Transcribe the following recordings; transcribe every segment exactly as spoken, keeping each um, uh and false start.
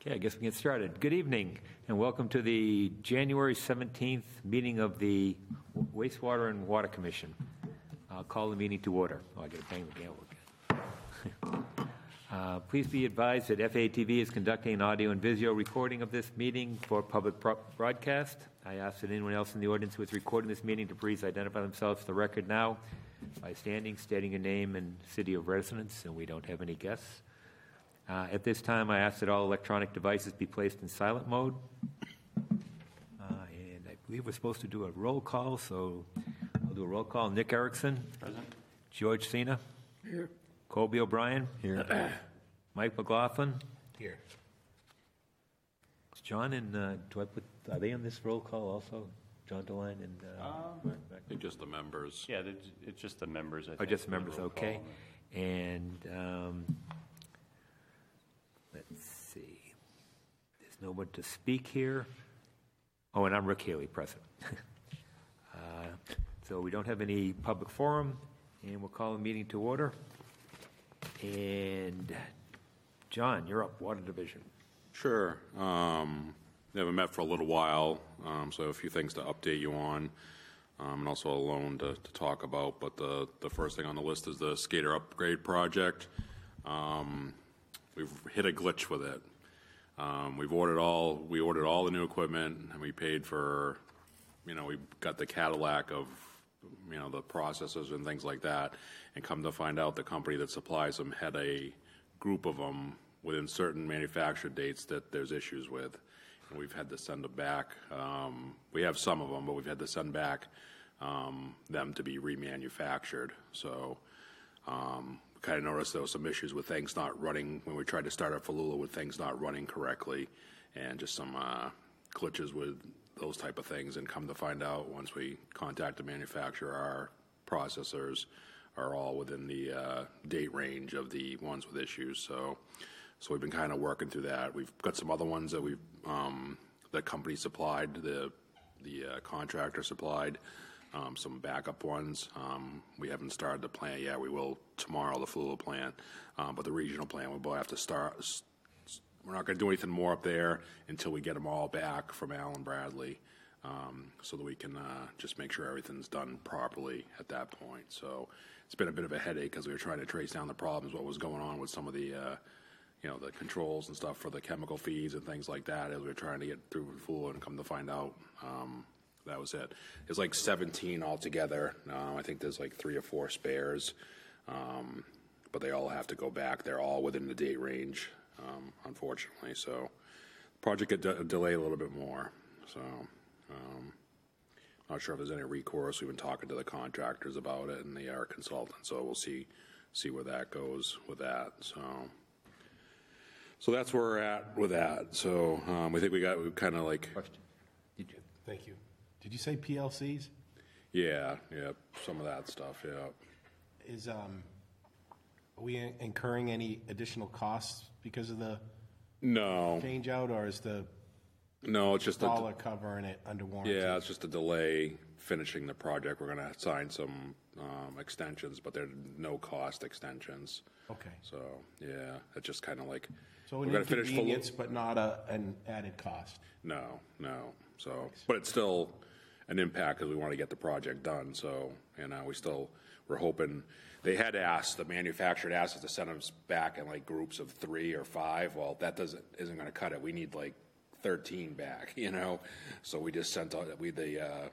Okay, I guess we can get started. Good evening, and welcome to the January seventeenth meeting of the Wastewater and Water Commission. I'll call the meeting to order. Oh, I got to bang the gavel again. uh, please be advised that F A T V is conducting an audio and video recording of this meeting for public pro- broadcast. I ask that anyone else in the audience who is recording this meeting to please identify themselves for the record now by standing, stating your name and city of residence, and we don't have any guests. Uh, at this time, I ask that all electronic devices be placed in silent mode. Uh, and I believe we're supposed to do a roll call, so I'll do a roll call. Nick Erickson. Present. George Cena. Here. Colby O'Brien. Here. Mike McLaughlin. Here. Is John and, uh, do I put, are they on this roll call also? John DeLine and... Uh, um, they're just the members. Yeah, it's just the members, I think. Oh, just the members, okay. Call. And... Um, Let's see. There's no one to speak here. Oh, and I'm Rick Haley, present. uh, so we don't have any public forum, and we'll call a meeting to order. And John, you're up, Water Division. Sure. Um, we haven't met for a little while, um, so I have a few things to update you on, um, and also a loan to, to talk about. But the, the first thing on the list is the SCADA upgrade project. Um, We've hit a glitch with it. Um, we've ordered all we ordered all the new equipment, and we paid for, you know, we got the Cadillac of, you know, the processors and things like that. And come to find out, the company that supplies them had a group of them within certain manufacture dates that there's issues with, and we've had to send them back. Um, we have some of them, but we've had to send back um, them to be remanufactured. So. Um, Kind of noticed there was some issues with things not running when we tried to start up Fula with things not running correctly, and just some uh, glitches with those type of things. And come to find out, once we contact the manufacturer, our processors are all within the uh, date range of the ones with issues. So, so we've been kind of working through that. We've got some other ones that we've um, the company supplied, the the uh, contractor supplied. Um, some backup ones. Um, we haven't started the plant yet. We will tomorrow, the Fula plant, um, but the regional plant, we will have to start. We're not going to do anything more up there until we get them all back from Allen-Bradley, um, so that we can uh, just make sure everything's done properly at that point. So it's been a bit of a headache because we were trying to trace down the problems, what was going on with some of the, uh, you know, the controls and stuff for the chemical feeds and things like that as we were trying to get through Fula, and come to find out. Um, That was it. It's like seventeen altogether. Um, I think there's like three or four spares, um, but they all have to go back. They're all within the date range, um, unfortunately. So project could de- delay a little bit more. So um, not sure if there's any recourse. We've been talking to the contractors about it, and they are consultants. So we'll see see where that goes with that. So. So that's where we're at with that. So um, we think we got we kind of like. Question. Did you? Thank you. Did you say P L Cs? Yeah, yeah, some of that stuff, yeah. Is um, are we in- incurring any additional costs because of the no change out, or is the no, it's just dollar de- covering it under warranty? Yeah, it's just a delay finishing the project. We're going to sign some um, extensions, but they're no cost extensions. Okay. So yeah, it's just kind of like so we're going to finish full, but not a an added cost. No, no. So, but it's still an impact because we want to get the project done. So, you know, we still, we're hoping, they had asked, the manufacturer asked us to send them back in like groups of three or five. Well, that doesn't, isn't going to cut it. We need like thirteen back, you know? So we just sent, we, the, uh,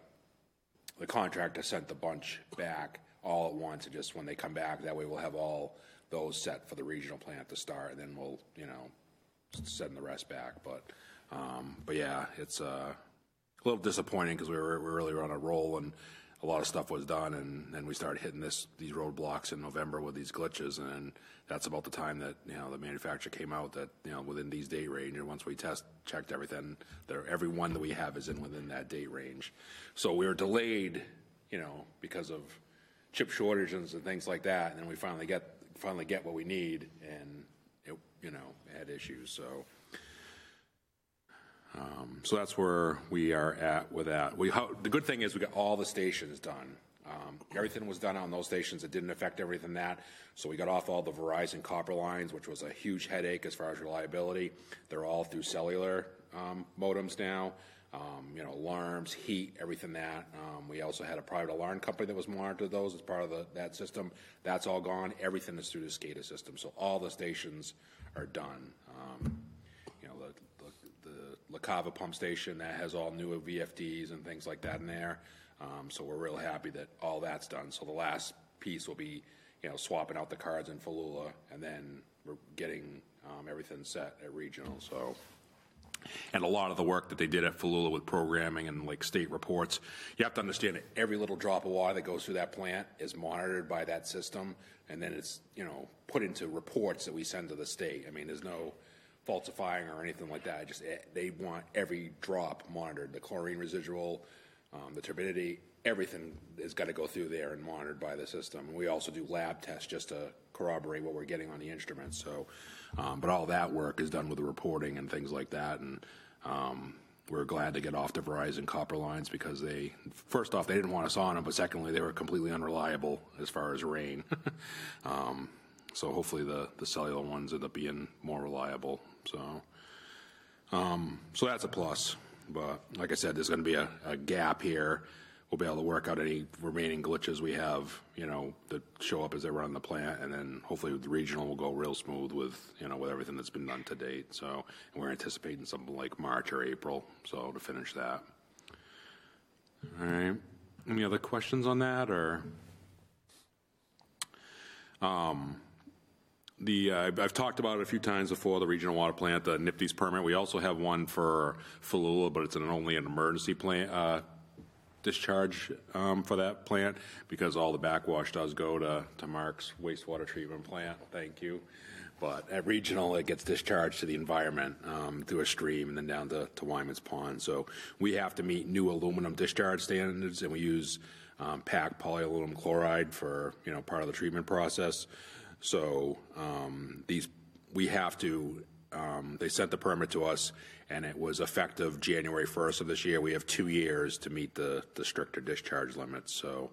the contractor sent the bunch back all at once. And just when they come back, that way we'll have all those set for the regional plant to start. And then we'll, you know, send the rest back. But, um, but yeah, it's, uh, a little disappointing because we were we really were on a roll and a lot of stuff was done, and then we started hitting this these roadblocks in November with these glitches, and that's about the time that, you know, the manufacturer came out that, you know, within these date range, and once we test checked everything, there every one that we have is in within that date range. So we were delayed, you know, because of chip shortages and things like that, and then we finally get finally get what we need, and it, you know, had issues. So. Um, so that's where we are at with that. We, how, the good thing is we got all the stations done. Um, everything was done on those stations. It didn't affect everything that. So we got off all the Verizon copper lines, which was a huge headache as far as reliability. They're all through cellular um, modems now. Um, you know, alarms, heat, everything that. Um, we also had a private alarm company that was monitored those as part of the, that system. That's all gone. Everything is through the SCADA system. So all the stations are done. Um, you know, the, the, the La Cava pump station, that has all new V F Ds and things like that in there. Um, so we're real happy that all that's done. So the last piece will be, you know, swapping out the cards in Fula, and then we're getting um, everything set at regional. So, and a lot of the work that they did at Fula with programming and like state reports, you have to understand that every little drop of water that goes through that plant is monitored by that system, and then it's, you know, put into reports that we send to the state. I mean, there's no falsifying or anything like that. Just they want every drop monitored. The chlorine residual, Um, the turbidity, everything has got to go through there and monitored by the system. We also do lab tests just to corroborate what we're getting on the instruments. So, um, but all that work is done with the reporting and things like that. And um, we're glad to get off the Verizon copper lines, because they, first off, they didn't want us on them, but secondly, they were completely unreliable as far as rain. um, so hopefully the, the cellular ones end up being more reliable. So, um, so that's a plus. But like I said, there's going to be a, a gap here. We'll be able to work out any remaining glitches we have, you know, that show up as they run the plant, and then hopefully with the regional will go real smooth with, you know, with everything that's been done to date. So, and we're anticipating something like March or April, so to finish that. All right. Any other questions on that, or? Um. The uh, I've talked about it a few times before, the regional water plant, the N P D E S permit. We also have one for Fallula, but it's an, only an emergency plant uh, discharge um, for that plant, because all the backwash does go to, to Mark's wastewater treatment plant. Thank you. But at regional, it gets discharged to the environment um, through a stream and then down to, to Wyman's Pond. So we have to meet new aluminum discharge standards, and we use um, P A C, polyaluminum chloride, for, you know, part of the treatment process. So um, these, we have to, um, they sent the permit to us, and it was effective January first of this year. We have two years to meet the, the stricter discharge limits. So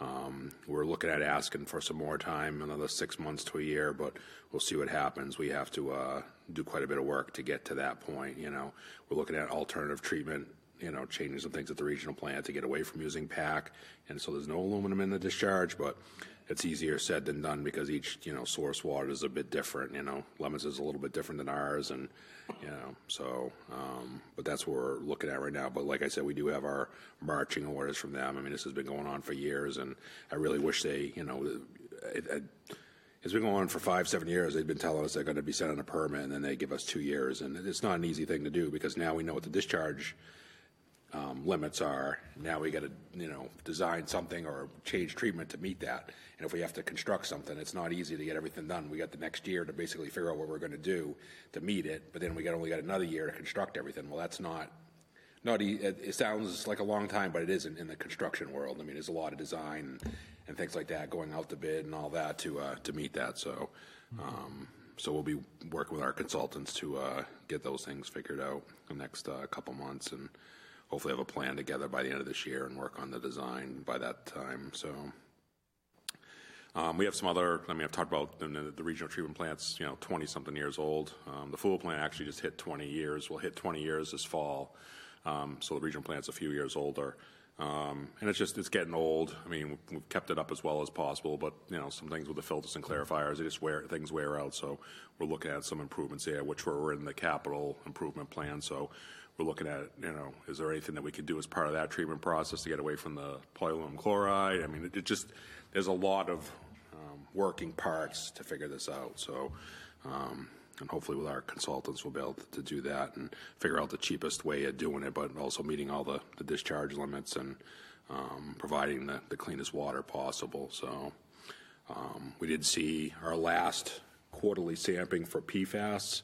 um, we're looking at asking for some more time, another six months to a year, but we'll see what happens. We have to uh, do quite a bit of work to get to that point. You know, we're looking at alternative treatment, you know, changing some things at the regional plant to get away from using P A C. And so there's no aluminum in the discharge, but it's easier said than done, because each, you know, source water is a bit different. You know, Lemons is a little bit different than ours, and, you know, so, um, but that's what we're looking at right now. But like I said, we do have our marching orders from them. I mean, this has been going on for years, and I really wish they, you know, it, it, it's been going on for five, seven years. They've been telling us they're going to be sending a permit, and then they give us two years. And it's not an easy thing to do, because now we know what the discharge Um, limits are. Now we got to, you know, design something or change treatment to meet that. And if we have to construct something, it's not easy to get everything done. We got the next year to basically figure out what we're going to do to meet it, but then we got only got another year to construct everything. Well, that's not not e- it sounds like a long time, but it isn't in the construction world. I mean, there's a lot of design and, and things like that going out to bid and all that to uh, to meet that. So um, so we'll be working with our consultants to uh, get those things figured out in the next uh, couple months, and hopefully have a plan together by the end of this year and work on the design by that time. So um, we have some other, I mean, I've talked about the, the regional treatment plants, you know, twenty something years old. Um, the Fula plant actually just hit twenty years. We'll hit twenty years this fall. Um, so the regional plant's a few years older. Um, and it's just, it's getting old. I mean, we've kept it up as well as possible, but, you know, some things with the filters and clarifiers, they just wear, things wear out. So we're looking at some improvements there, which were in the capital improvement plan. So we're looking at, you know, is there anything that we could do as part of that treatment process to get away from the polyaluminum chloride? I mean, it, it just, there's a lot of um, working parts to figure this out. So, um, and hopefully with our consultants, we'll be able to do that and figure out the cheapest way of doing it, but also meeting all the, the discharge limits and um, providing the, the cleanest water possible. So um, we did see our last quarterly sampling for P FAS.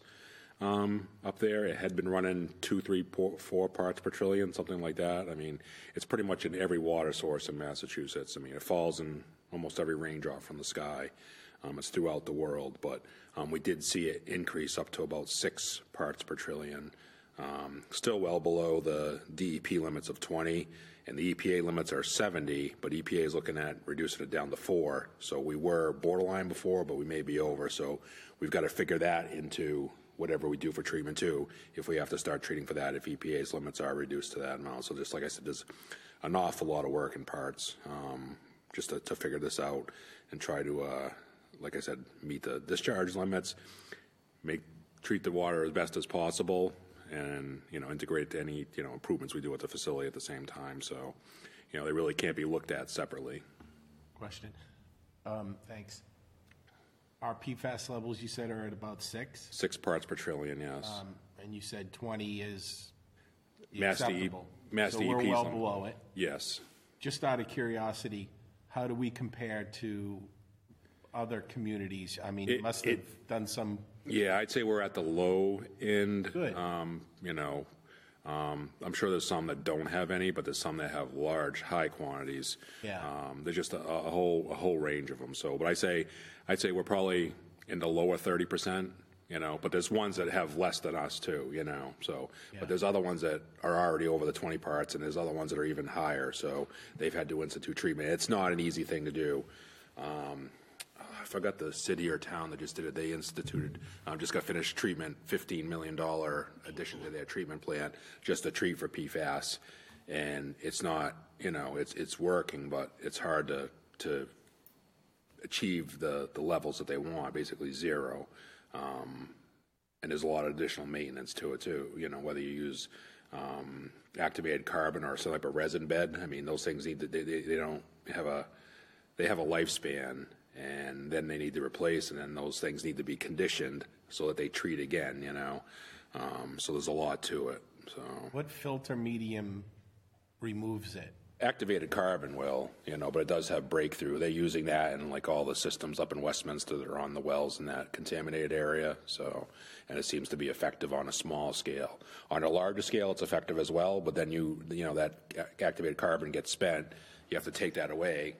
Um, up there, it had been running two, three, four, four parts per trillion, something like that. I mean, it's pretty much in every water source in Massachusetts. I mean, it falls in almost every raindrop from the sky. Um, it's throughout the world, but um, we did see it increase up to about six parts per trillion um, still well below the D E P limits of twenty, and the E P A limits are seventy, but E P A is looking at reducing it down to four. So we were borderline before, but we may be over. So we've got to figure that into whatever we do for treatment too, if we have to start treating for that, if E P A's limits are reduced to that amount. So just like I said, there's an awful lot of work in parts um, just to, to figure this out and try to, uh, like I said, meet the discharge limits, make treat the water as best as possible, and, you know, integrate any, you know, improvements we do at the facility at the same time. So, you know, they really can't be looked at separately. Question. Um, thanks. Our P FAS levels, you said, are at about six? Six parts per trillion, yes. Um, and you said twenty is acceptable. Mass D E P, so we're well below it. Yes. Just out of curiosity, how do we compare to other communities? I mean, it, you must have it, done some... Yeah, I'd say we're at the low end. Good. Um, you know, um, I'm sure there's some that don't have any, but there's some that have large, high quantities. Yeah. Um, there's just a, a whole a whole range of them. So, but I say... I'd say we're probably in the lower thirty percent, you know, but there's ones that have less than us too, you know, so, yeah. But there's other ones that are already over the twenty parts, and there's other ones that are even higher, so they've had to institute treatment. It's not an easy thing to do. Um, I forgot the city or town that just did it. They instituted, um, just got finished treatment, fifteen million dollars addition to their treatment plant, just to treat for P FAS, and it's not, you know, it's it's working, but it's hard to, to achieve the, the levels that they want, basically zero. Um, and there's a lot of additional maintenance to it too, you know, whether you use um, activated carbon or some type of resin bed. I mean, those things need to, they, they, they don't have a, they have a lifespan, and then they need to replace, and then those things need to be conditioned so that they treat again, you know. Um, so there's a lot to it. So what filter medium removes it? Activated carbon will, you know, but it does have breakthrough. They're using that in like all the systems up in Westminster that are on the wells in that contaminated area. So, and it seems to be effective on a small scale. On a larger scale, it's effective as well, but then you, you know, that activated carbon gets spent. You have to take that away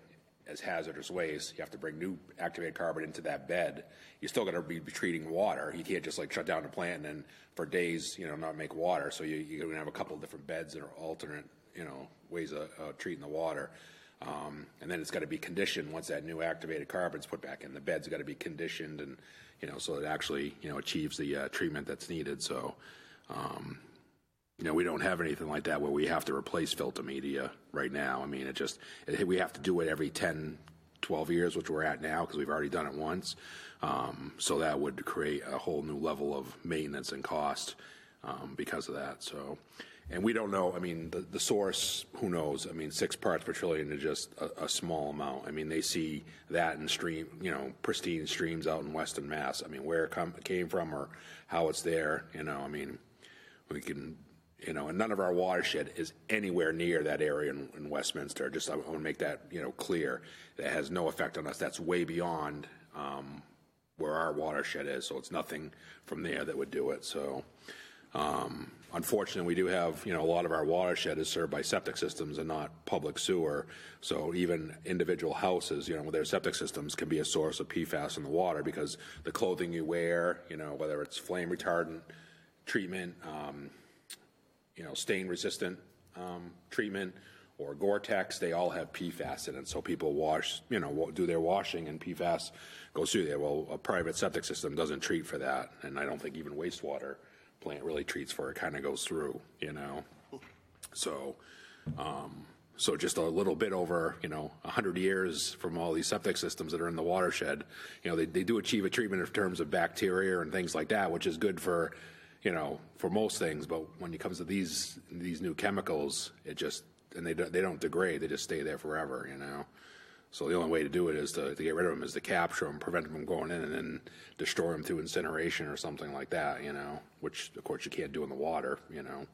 as hazardous waste. You have to bring new activated carbon into that bed. You're still going to be treating water. You can't just like shut down the plant and then for days, you know, not make water. So you, you're going to have a couple of different beds that are alternate, you know, ways of uh, treating the water. Um, and then it's got to be conditioned once that new activated carbon's put back in. The bed's got to be conditioned and, you know, so it actually, you know, achieves the uh, treatment that's needed. So, um, you know, we don't have anything like that where we have to replace filter media right now. I mean, it just, it, we have to do it every ten, twelve years, which we're at now because we've already done it once. Um, so that would create a whole new level of maintenance and cost um, because of that. So... And we don't know, I mean, the, the source, who knows? I mean, six parts per trillion is just a, a small amount. I mean, they see that in stream, you know, pristine streams out in Western Mass. I mean, where it come, came from or how it's there, you know, I mean, we can, you know, and none of our watershed is anywhere near that area in, in Westminster. Just, I want to make that, you know, clear. That has no effect on us. That's way beyond um, where our watershed is. So it's nothing from there that would do it. So, um, unfortunately, we do have, you know, a lot of our watershed is served by septic systems and not public sewer. So even individual houses, you know, with their septic systems can be a source of P FAS in the water because the clothing you wear, you know, whether it's flame retardant treatment, um, you know, stain resistant um, treatment or Gore-Tex, they all have P FAS in it. So people wash, you know, do their washing and P FAS goes through there. Well, a private septic system doesn't treat for that. And I don't think even wastewater plant really treats for it, kind of goes through, you know. So, um, so just a little bit over, you know, one hundred years from all these septic systems that are in the watershed, you know, they, they do achieve a treatment in terms of bacteria and things like that, which is good for, you know, for most things. But when it comes to these these new chemicals, it just, and they don't, they don't degrade, they just stay there forever, you know. So the only way to do it is to, to get rid of them is to capture them, prevent them from going in, and then destroy them through incineration or something like that, you know, which, of course, you can't do in the water, you know.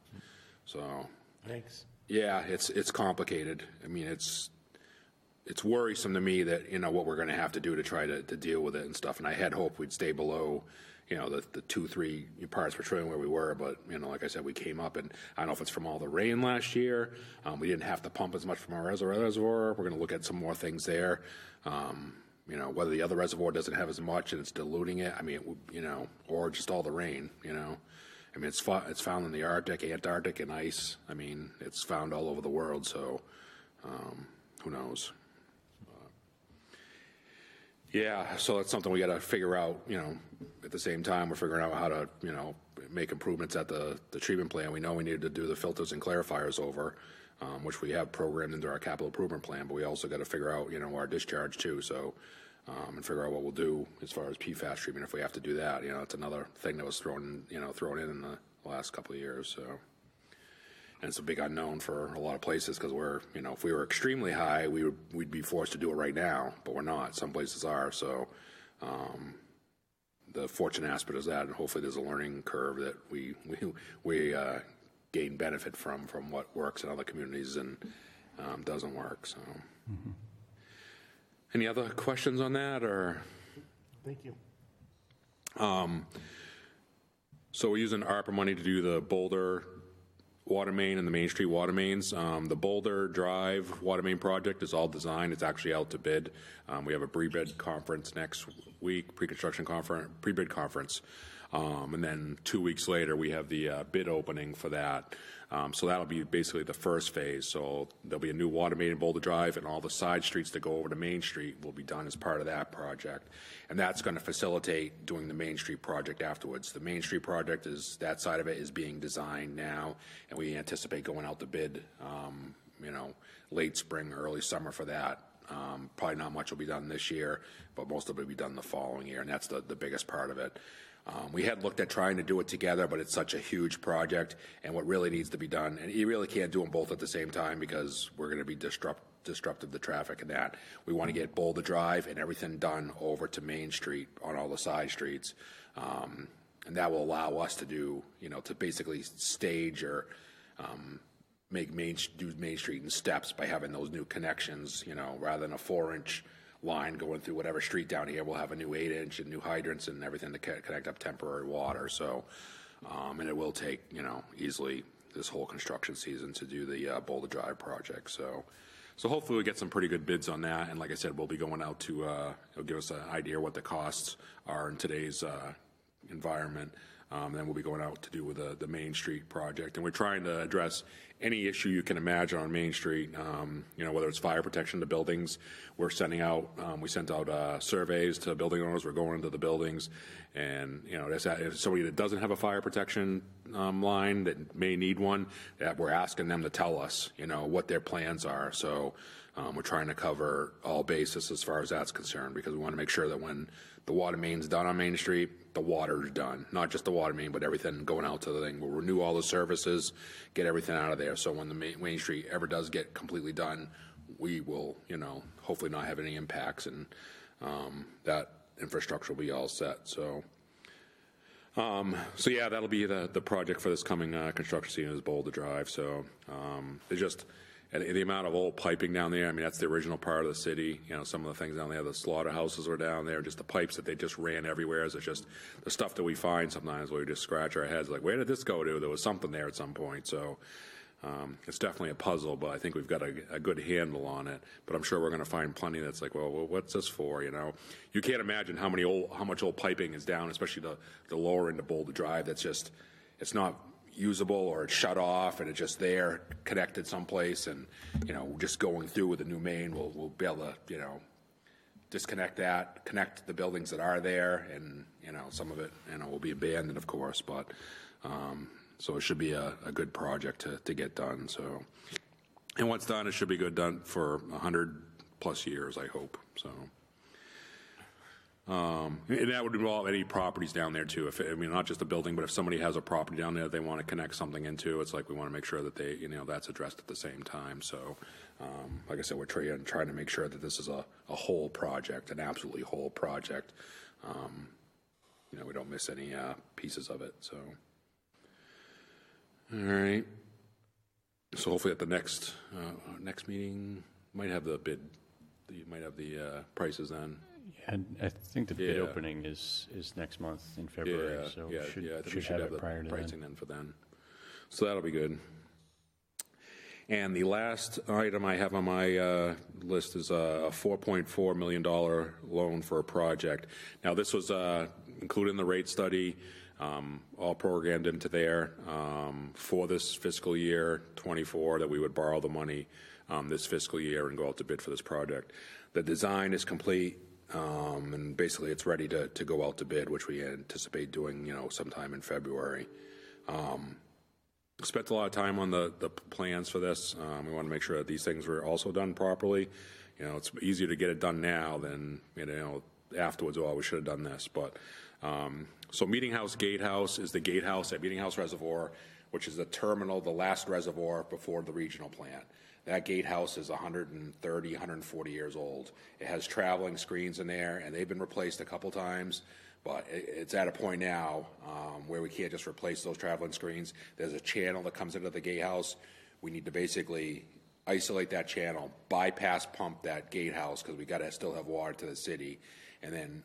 So, thanks. Yeah, it's it's complicated. I mean, it's it's worrisome to me that, you know, what we're going to have to do to try to, to deal with it and stuff. And I had hoped we'd stay below, you know, the, the two, three parts per trillion where we were. But, you know, like I said, we came up, and I don't know if it's from all the rain last year. Um, we didn't have to pump as much from our reservoir. We're going to look at some more things there. Um, you know, whether the other reservoir doesn't have as much and it's diluting it, I mean, it, you know, or just all the rain, you know. I mean, it's fo- it's found in the Arctic, Antarctic, and ice. I mean, it's found all over the world. So, um, who knows? Uh, yeah. So that's something we got to figure out. You know, at the same time, we're figuring out how to, you know, make improvements at the the treatment plant. We know we need to do the filters and clarifiers over, um, which we have programmed into our capital improvement plan. But we also got to figure out, you know, our discharge too. So. Um, and figure out what we'll do as far as P FAS treatment if we have to do that. You know, it's another thing that was thrown, you know, thrown in in the last couple of years. So, and it's a big unknown for a lot of places because we're, you know, if we were extremely high, we would we'd be forced to do it right now, but we're not. Some places are. So, um, the fortunate aspect is that, and hopefully there's a learning curve that we we we uh, gain benefit from from what works in other communities and um, doesn't work. So. Mm-hmm. Any other questions on that, or? Thank you. Um, so we're using ARPA money to do the Boulder Water Main and the Main Street Water Mains. Um, the Boulder Drive Water Main project is all designed. It's actually out to bid. Um, we have a pre-bid conference next week, pre-construction conference, pre-bid conference. Um, and then two weeks later, we have the uh, bid opening for that. Um, so that'll be basically the first phase. So there'll be a new water main in Boulder Drive, and all the side streets that go over to Main Street will be done as part of that project. And that's going to facilitate doing the Main Street project afterwards. The Main Street project, is that side of it is being designed now, and we anticipate going out to bid, um, you know, late spring, early summer for that. Um, probably not much will be done this year, but most of it will be done the following year, and that's the, the biggest part of it. Um, we had looked at trying to do it together, but it's such a huge project, and what really needs to be done, and you really can't do them both at the same time because we're going to be disrupt, disruptive to traffic and that. We want to get Boulder Drive and everything done over to Main Street on all the side streets, um, and that will allow us to do, you know, to basically stage or um, make Main, do Main Street in steps by having those new connections, you know, rather than a four-inch line going through whatever street down here. We'll have a new eight inch and new hydrants and everything to connect up temporary water. So, um, and it will take, you know, easily this whole construction season to do the uh, Boulder Drive project. So, so hopefully we get some pretty good bids on that. And like I said, we'll be going out to, uh, it'll give us an idea what the costs are in today's uh, environment. Um, then we'll be going out to do with the, the Main Street project. And we're trying to address any issue you can imagine on Main Street, um, you know, whether it's fire protection to buildings. We're sending out, um, we sent out uh, surveys to building owners. We're going into the buildings. And, you know, that's, if somebody that doesn't have a fire protection um, line that may need one, that we're asking them to tell us, you know, what their plans are. So um, we're trying to cover all bases as far as that's concerned, because we want to make sure that when the water main's done on Main Street, the water's done. Not just the water main, but everything going out to the thing. We'll renew all the services, get everything out of there. So when the main, Main Street ever does get completely done, we will, you know, hopefully not have any impacts, and um, that infrastructure will be all set. So, um, so yeah, that'll be the, the project for this coming uh, construction season is Boulder Drive. So um, it's just and the amount of old piping down there. I mean, that's the original part of the city. You know, some of the things down there, the slaughterhouses were down there, just the pipes that they just ran everywhere. It's just the stuff that we find sometimes where we just scratch our heads, like, where did this go to? There was something there at some point. So um, it's definitely a puzzle, but I think we've got a, a good handle on it. But I'm sure we're going to find plenty that's like, well, well, what's this for? You know, you can't imagine how many old, how much old piping is down, especially the, the lower end of Boulder Drive. That's just, it's not usable, or it's shut off and it's just there connected someplace, and you know, just going through with the new main, we'll we'll be able to, you know, disconnect that, connect the buildings that are there, and you know, some of it, you know, will be abandoned, of course, but um, so it should be a, a good project to, to get done. So, and once done, it should be good done for a hundred plus years, I hope. So. Um, and that would involve any properties down there too. If I mean, not just the building, but if somebody has a property down there that they want to connect something into, it's like we want to make sure that they, you know, that's addressed at the same time. So, um, like I said, we're trying, trying to make sure that this is a, a whole project, an absolutely whole project. Um, you know, we don't miss any uh, pieces of it. So, all right. So hopefully at the next uh, next meeting, might have the bid, you might have the uh, prices then. And I think the bid yeah. opening is, is next month in February, yeah, so yeah, should, yeah, should we should have, have it prior to pricing then. then for then. So that'll be good. And the last item I have on my uh, list is a four point four million dollars loan for a project. Now this was uh, included in the rate study. um, all programmed into there um, for this fiscal year twenty-four, that we would borrow the money um, this fiscal year and go out to bid for this project. The design is complete, um, and basically it's ready to, to go out to bid, which we anticipate doing, you know, sometime in February. Um, spent a lot of time on the, the plans for this. Um, we want to make sure that these things were also done properly. You know, it's easier to get it done now than, you know, afterwards, oh, we should have done this. But um, so Meeting House Gatehouse is the gatehouse at Meeting House Reservoir, which is the terminal, the last reservoir before the regional plant. That gatehouse is one hundred thirty, one hundred forty years old. It has traveling screens in there, and they've been replaced a couple times. But it's at a point now um, where we can't just replace those traveling screens. There's a channel that comes into the gatehouse. We need to basically isolate that channel, bypass pump that gatehouse, because we got to still have water to the city, and then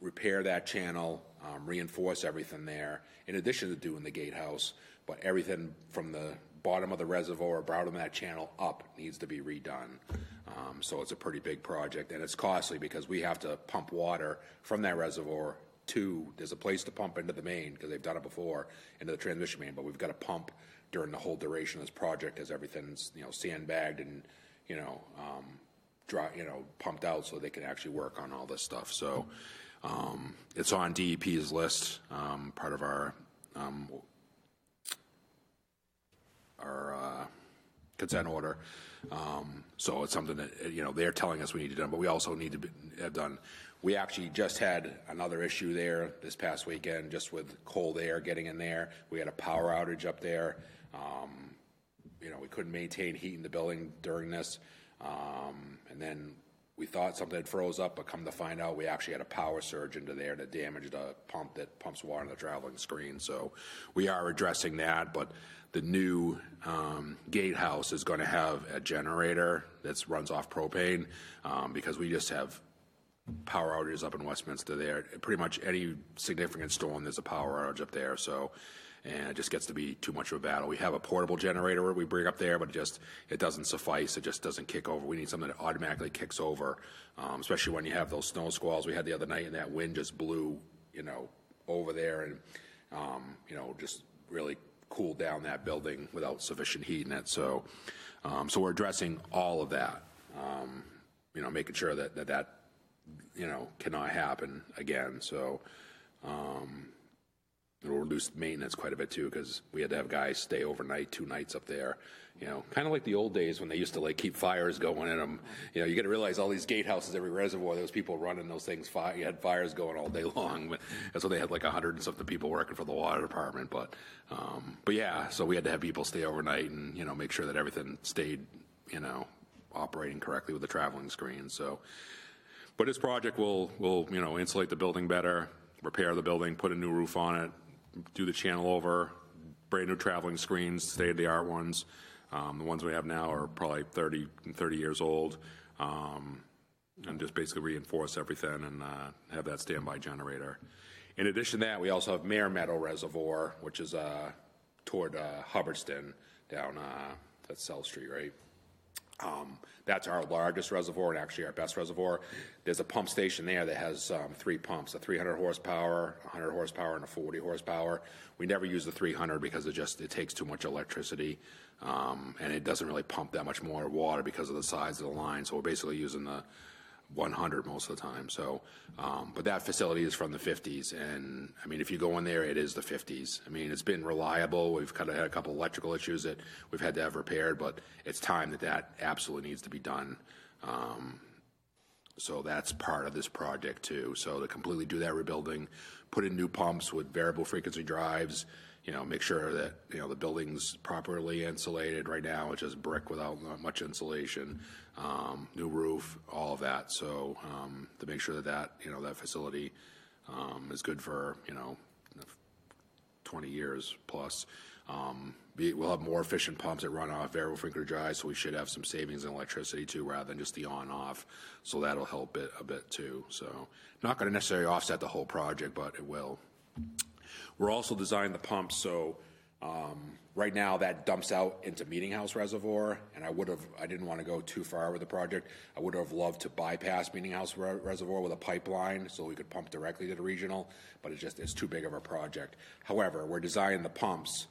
repair that channel, um, reinforce everything there, in addition to doing the gatehouse. But everything from the bottom of the reservoir, bottom of that channel up, needs to be redone. Um, so it's a pretty big project, and it's costly because we have to pump water from that reservoir to, there's a place to pump into the main, because they've done it before, into the transmission main, but we've got to pump during the whole duration of this project as everything's, you know, sandbagged and, you know, um, dry, you know, pumped out so they can actually work on all this stuff. So um, it's on D E P's list, um, part of our um, our uh, consent order. Um, so it's something that, you know, they're telling us we need to do, but we also need to be, have done. We actually just had another issue there this past weekend, just with cold air getting in there. We had a power outage up there. Um, you know, we couldn't maintain heat in the building during this. Um, and then we thought something had froze up, but come to find out, we actually had a power surge into there that damaged a pump that pumps water in the traveling screen. So we are addressing that, but the new um, gatehouse is going to have a generator that runs off propane, um, because we just have power outages up in Westminster there. Pretty much any significant storm, there's a power outage up there. So, and it just gets to be too much of a battle. We have a portable generator we bring up there, but it just, it doesn't suffice. It just doesn't kick over. We need something that automatically kicks over, um, especially when you have those snow squalls we had the other night, and that wind just blew, you know, over there, and um, you know, just really cooled down that building without sufficient heat in it. So, um, so we're addressing all of that. Um, you know, making sure that that, that you know, cannot happen again. So. Um, It'll reduce maintenance quite a bit too, because we had to have guys stay overnight, two nights up there. You know, kind of like the old days when they used to like keep fires going in them. You know, you got to realize all these gatehouses, every reservoir, those people running those things, fire, you had fires going all day long. But that's so why they had like a hundred and something people working for the water department. But, um, but yeah, so we had to have people stay overnight and, you know, make sure that everything stayed, you know, operating correctly with the traveling screen. So, but this project will will you know, insulate the building better, repair the building, put a new roof on it, do the channel over, brand new traveling screens, state-of-the-art ones. Um, the ones we have now are probably thirty, thirty years old, um, and just basically reinforce everything and uh, have that standby generator. In addition to that, we also have Mare Meadow Reservoir, which is uh, toward uh, Hubbardston down uh, at Cell Street, right? Um, that's our largest reservoir and actually our best reservoir. There's a pump station there that has um, three pumps, a three hundred horsepower, one hundred horsepower, and a forty horsepower. We never use the three hundred because it just, it takes too much electricity, um, and it doesn't really pump that much more water because of the size of the line. So we're basically using the one hundred most of the time. So, um, but that facility is from the fifties, and I mean, if you go in there, it is the fifties. I mean, it's been reliable. We've kind of had a couple electrical issues that we've had to have repaired, but it's time that that absolutely needs to be done. Um, so that's part of this project too. So to completely do that rebuilding, put in new pumps with variable frequency drives, you know, make sure that, you know, the building's properly insulated. Right now, it's just brick without much insulation, um, new roof, all of that. So um, to make sure that, that, you know, that facility um, is good for, you know, twenty years plus. Um, we'll have more efficient pumps that run off variable frequency drives, so we should have some savings in electricity too, rather than just the on-off. So that'll help it a bit too. So not going to necessarily offset the whole project, but it will. We're also designing the pumps so Um, right now, that dumps out into Meeting House Reservoir, and I would have, I didn't want to go too far with the project. I would have loved to bypass Meeting House Re- Reservoir with a pipeline so we could pump directly to the regional, but it's just, it's too big of a project. However, we're designing the pumps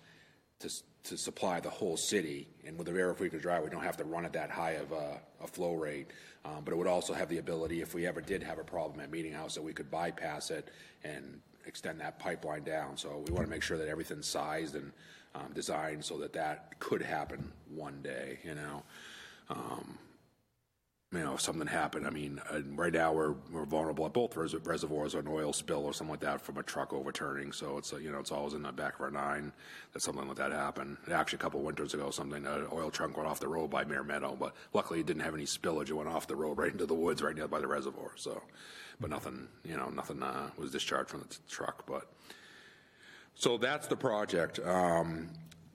to to supply the whole city, and with the Airfreaker Drive, we don't have to run at that high of a, a flow rate, um, but it would also have the ability, if we ever did have a problem at Meeting House, that we could bypass it and extend that pipeline down. So we want to make sure that everything's sized and um, designed so that that could happen one day, you know. Um, you know, if something happened, I mean, uh, right now we're we're vulnerable at both res- reservoirs, an oil spill or something like that from a truck overturning. So it's, uh, you know, it's always in the back of our mind that something like that happened. Actually, a couple of winters ago, something, an oil truck went off the road by Mare Meadow, but luckily it didn't have any spillage. It went off the road right into the woods right near by the reservoir. So, but nothing, you know, nothing uh, was discharged from the t- truck. But so that's the project. Um,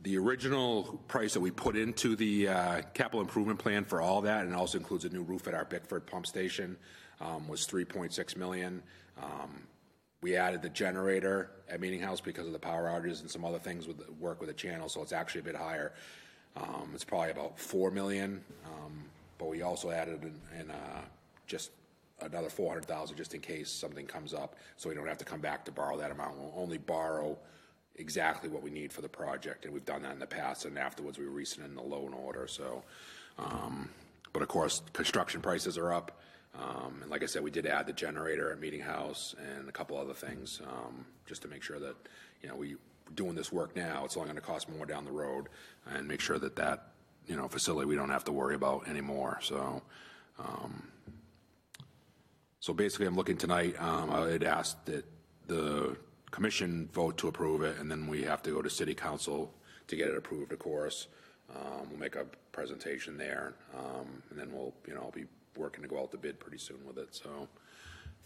The original price that we put into the uh, capital improvement plan for all that, and also includes a new roof at our Bickford pump station, um, was three point six million dollars. Um, we added the generator at Meeting House because of the power outages and some other things with the work with the channel, so it's actually a bit higher. Um, it's probably about four million dollars, um, but we also added in, in, uh, just another four hundred thousand dollars just in case something comes up, so we don't have to come back to borrow that amount. We'll only borrow exactly what we need for the project, and we've done that in the past, and afterwards we were rescinding the loan order. So um, but of course construction prices are up, um, and like I said, we did add the generator at Meeting House and a couple other things, um, just to make sure that, you know, we doing this work now, it's only going to cost more down the road, and make sure that that, you know, facility we don't have to worry about anymore. So um, so basically I'm looking tonight, um, I had asked that the commission vote to approve it, and then we have to go to city council to get it approved, of course. Um, we'll make a presentation there, um, and then we'll, you know, I'll be working to go out to bid pretty soon with it. So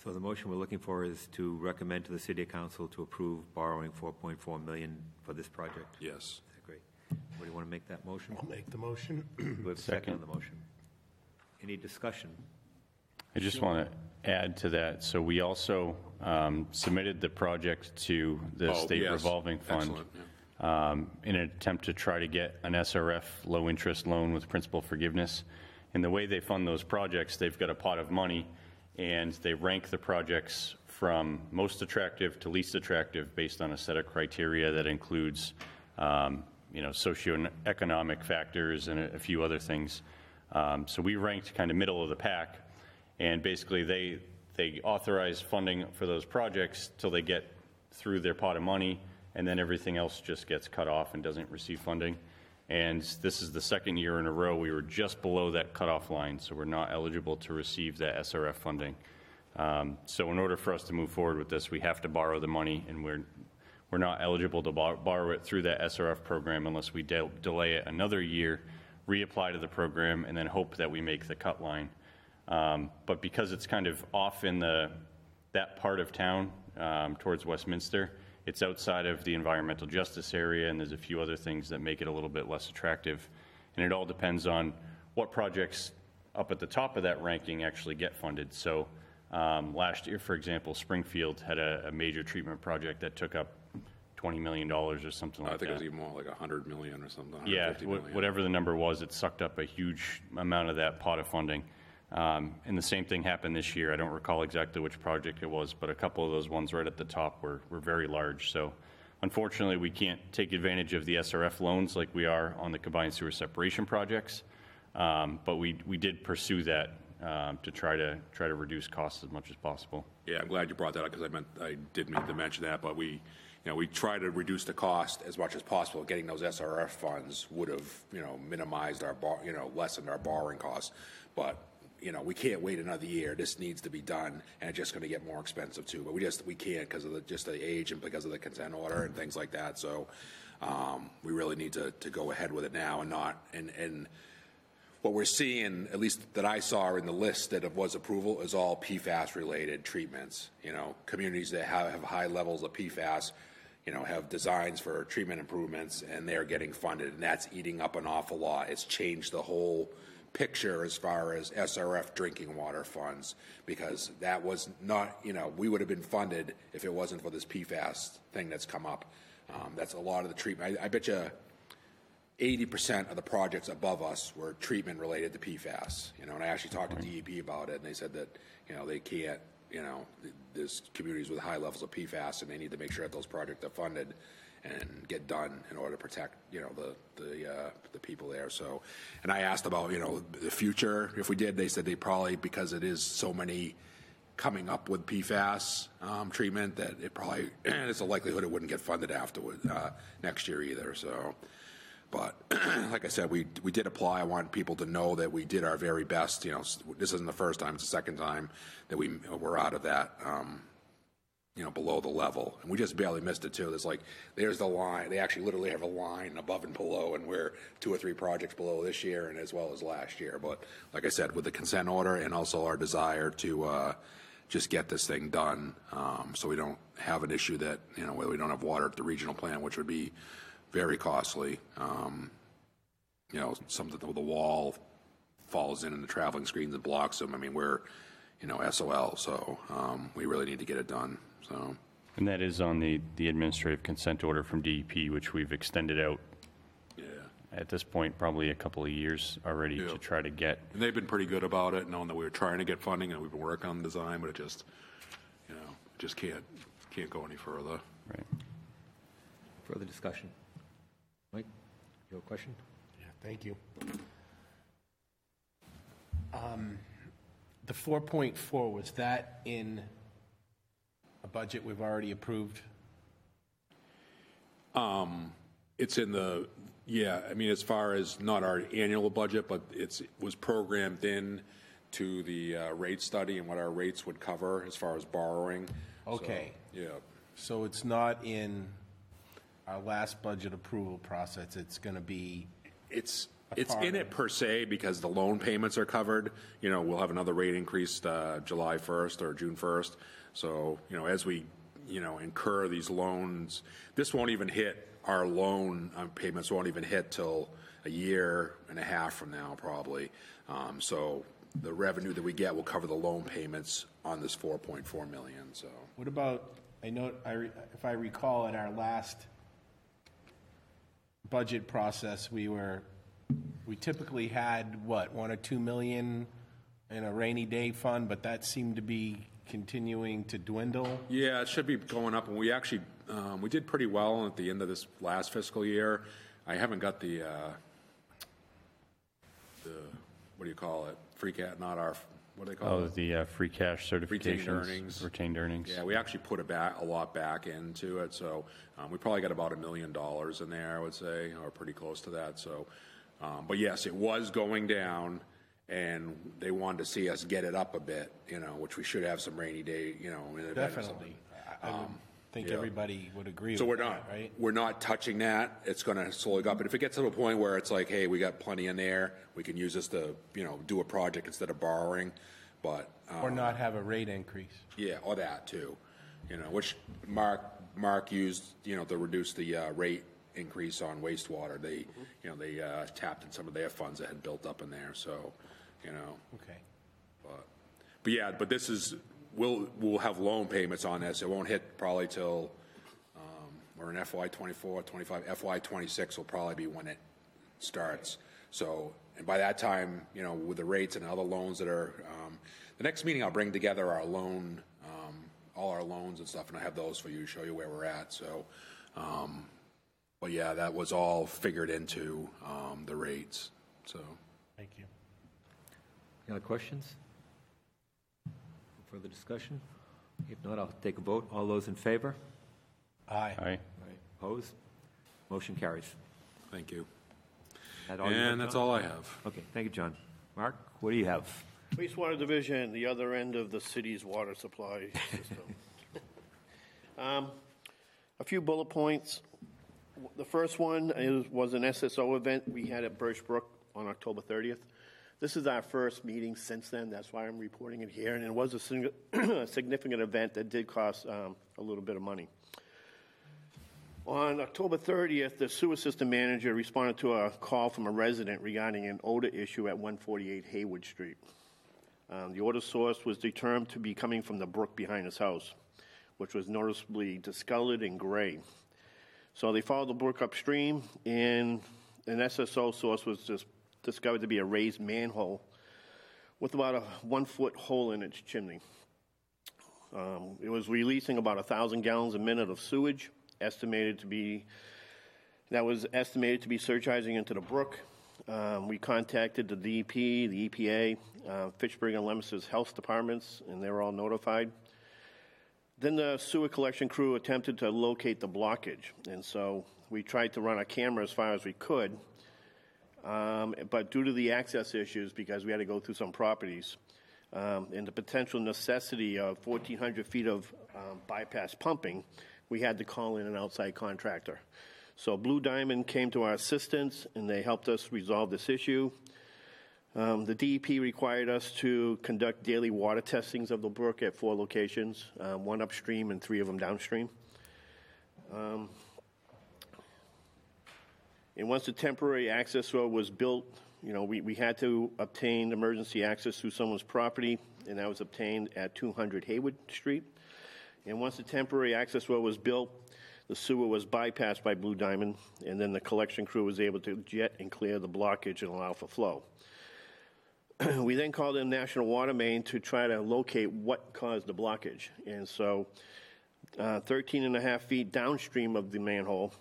so the motion we're looking for is to recommend to the city council to approve borrowing four point four million dollars for this project. Yes. Great. What do you want to make that motion? I'll make the motion. We have a second on the motion. Any discussion? I just want to add to that. So we also um, submitted the project to the oh, state yes. revolving fund yeah. um, in an attempt to try to get an S R F low interest loan with principal forgiveness. And the way they fund those projects, they've got a pot of money and they rank the projects from most attractive to least attractive based on a set of criteria that includes um, you know, socioeconomic factors and a, a few other things. Um, so we ranked kind of middle of the pack. And basically, they they authorize funding for those projects till they get through their pot of money, and then everything else just gets cut off and doesn't receive funding. And this is the second year in a row we were just below that cutoff line, so we're not eligible to receive that S R F funding. Um, so in order for us to move forward with this, we have to borrow the money, and we're we're not eligible to bar- borrow it through that S R F program unless we de- delay it another year, reapply to the program, and then hope that we make the cut line. Um, but because it's kind of off in the that part of town, um, towards Westminster, it's outside of the environmental justice area, and there's a few other things that make it a little bit less attractive. And it all depends on what projects up at the top of that ranking actually get funded. So um, last year, for example, Springfield had a, a major treatment project that took up twenty million dollars or something like that. I think that. It was even more like one hundred million dollars or something. Yeah, wh- whatever the number was, it sucked up a huge amount of that pot of funding. Um, and the same thing happened this year. I don't recall exactly which project it was, but a couple of those ones right at the top were, were very large. So unfortunately, we can't take advantage of the S R F loans like we are on the combined sewer separation projects. Um, but we we did pursue that um, to try to try to reduce costs as much as possible. Yeah, I'm glad you brought that up because I meant I did mean to mention that, but we. You know, we try to reduce the cost as much as possible. Getting those S R F funds would have, you know, minimized our, bar, you know, lessened our borrowing costs. But, you know, we can't wait another year. This needs to be done, and it's just going to get more expensive too. But we just we can't because of the, just the age and because of the consent order and things like that. So um, we really need to, to go ahead with it now and not and and. What we're seeing, at least that I saw in the list that was approval, is all P FAS related treatments. You know, communities that have, have high levels of P FAS, you know, have designs for treatment improvements, and they're getting funded, and that's eating up an awful lot. It's changed the whole picture as far as S R F drinking water funds, because that was not, you know, we would have been funded if it wasn't for this P FAS thing that's come up. Um, that's a lot of the treatment. I, I bet you eighty percent of the projects above us were treatment related to P FAS. You know, and I actually talked to D E P about it, and they said that, you know, they can't, you know, there's communities with high levels of P FAS, and they need to make sure that those projects are funded and get done in order to protect, you know, the the uh, the people there. So, and I asked about, you know, the future. If we did, they said they probably, because it is so many coming up with P FAS um, treatment, that it probably, it's a likelihood it wouldn't get funded afterward uh, next year either. So, but like I said, we we did apply. I want people to know that we did our very best. You know, this isn't the first time; it's the second time that we were out of that. Um, you know, below the level, and we just barely missed it too. There's like, there's the line. They actually literally have a line above and below, and we're two or three projects below this year, and as well as last year. But like I said, with the consent order and also our desire to uh, just get this thing done, um, so we don't have an issue that, you know, whether we don't have water at the regional plant, which would be very costly. Um, you know, something with the wall falls in and the traveling screens and blocks them. I mean, we're, you know, S O L, so um, we really need to get it done. So, and that is on the, the administrative consent order from D E P, which we've extended out. Yeah. At this point, probably a couple of years already yeah. to try to get. And they've been pretty good about it, knowing that we were trying to get funding and we've been working on the design, but it just, you know, just can't can't go any further. Right. Further discussion. Mike, you have a question? Yeah. Thank you. Um, the four point four, was that in a budget we've already approved? Um, it's in the, yeah, I mean, as far as not our annual budget, but it's, it was programmed in to the uh, rate study and what our rates would cover as far as borrowing. Okay. So, yeah. So it's not in our last budget approval process. It's going to be... It's it's in it per se, because the loan payments are covered. You know, we'll have another rate increase uh, July first or June first. So, you know, as we, you know, incur these loans, this won't even hit our loan um, payments won't even hit till a year and a half from now, probably. Um, so the revenue that we get will cover the loan payments on this four point four million. So what about, I know, I re, if I recall, in our last budget process, we were, we typically had what, one or two million in a rainy day fund, but that seemed to be continuing to dwindle. Yeah, it should be going up, and we actually um, we did pretty well at the end of this last fiscal year. I haven't got the uh, the what do you call it? Free cash, not our what do they call oh, it? Oh, the uh, free cash certifications, retained earnings. Retained earnings. Yeah, we actually put a back a lot back into it, so um, we probably got about a million dollars in there, I would say, or pretty close to that. So, um, but yes, it was going down. And they wanted to see us get it up a bit, you know, which we should have some rainy day, you know. In Definitely. I, I um, think yeah. everybody would agree so with we're not, that, right? We're not touching that. It's going to slowly go up. But if it gets to a point where it's like, hey, we got plenty in there, we can use this to, you know, do a project instead of borrowing. But um, or not have a rate increase. Yeah, or that too. You know, which Mark Mark used, you know, to reduce the uh, rate increase on wastewater. They, mm-hmm. you know, they uh, tapped in some of their funds that had built up in there, so... You know. Okay. But, but yeah, but this is we'll we'll have loan payments on this. It won't hit probably till um, we're in F Y twenty-four, twenty-five. F Y twenty-six will probably be when it starts. So, and by that time, you know, with the rates and other loans that are um, the next meeting, I'll bring together our loan, um, all our loans and stuff, and I have those for you to show you where we're at. So, um, but yeah, that was all figured into um, the rates. So, thank you. Any other questions? Further discussion? If not, I'll take a vote. All those in favor? Aye. Aye. Opposed? Motion carries. Thank you. That all and you have, that's John? All I have. Okay. Thank you, John. Mark, what do you have? Wastewater Division, the other end of the city's water supply system. um, a few bullet points. The first one is, was an S S O event we had at Birch Brook on October thirtieth. This is our first meeting since then. That's why I'm reporting it here. And it was a, sing- a significant event that did cost um, a little bit of money. On October thirtieth, the sewer system manager responded to a call from a resident regarding an odor issue at one forty-eight Haywood Street. Um, the odor source was determined to be coming from the brook behind his house, which was noticeably discolored and gray. So they followed the brook upstream, and an S S O source was just discovered to be a raised manhole with about a one-foot hole in its chimney. Um, it was releasing about one thousand gallons a minute of sewage, estimated to be, that was estimated to be surgicing into the brook. Um, we contacted the D E P, the E P A, uh, Fitchburg and Leominster's health departments, and they were all notified. Then the sewer collection crew attempted to locate the blockage, and so we tried to run a camera as far as we could, um, but due to the access issues, because we had to go through some properties, um, and the potential necessity of fourteen hundred feet of um, bypass pumping, we had to call in an outside contractor. So Blue Diamond came to our assistance, and they helped us resolve this issue. Um, the D E P required us to conduct daily water testings of the brook at four locations, um, one upstream and three of them downstream. Um, and once the temporary access road was built, you know, we, we had to obtain emergency access through someone's property, and that was obtained at two hundred Haywood Street. And once the temporary access road was built, the sewer was bypassed by Blue Diamond, and then the collection crew was able to jet and clear the blockage and allow for flow. We then called in National Water Main to try to locate what caused the blockage. And so uh, thirteen and a half feet downstream of the manhole,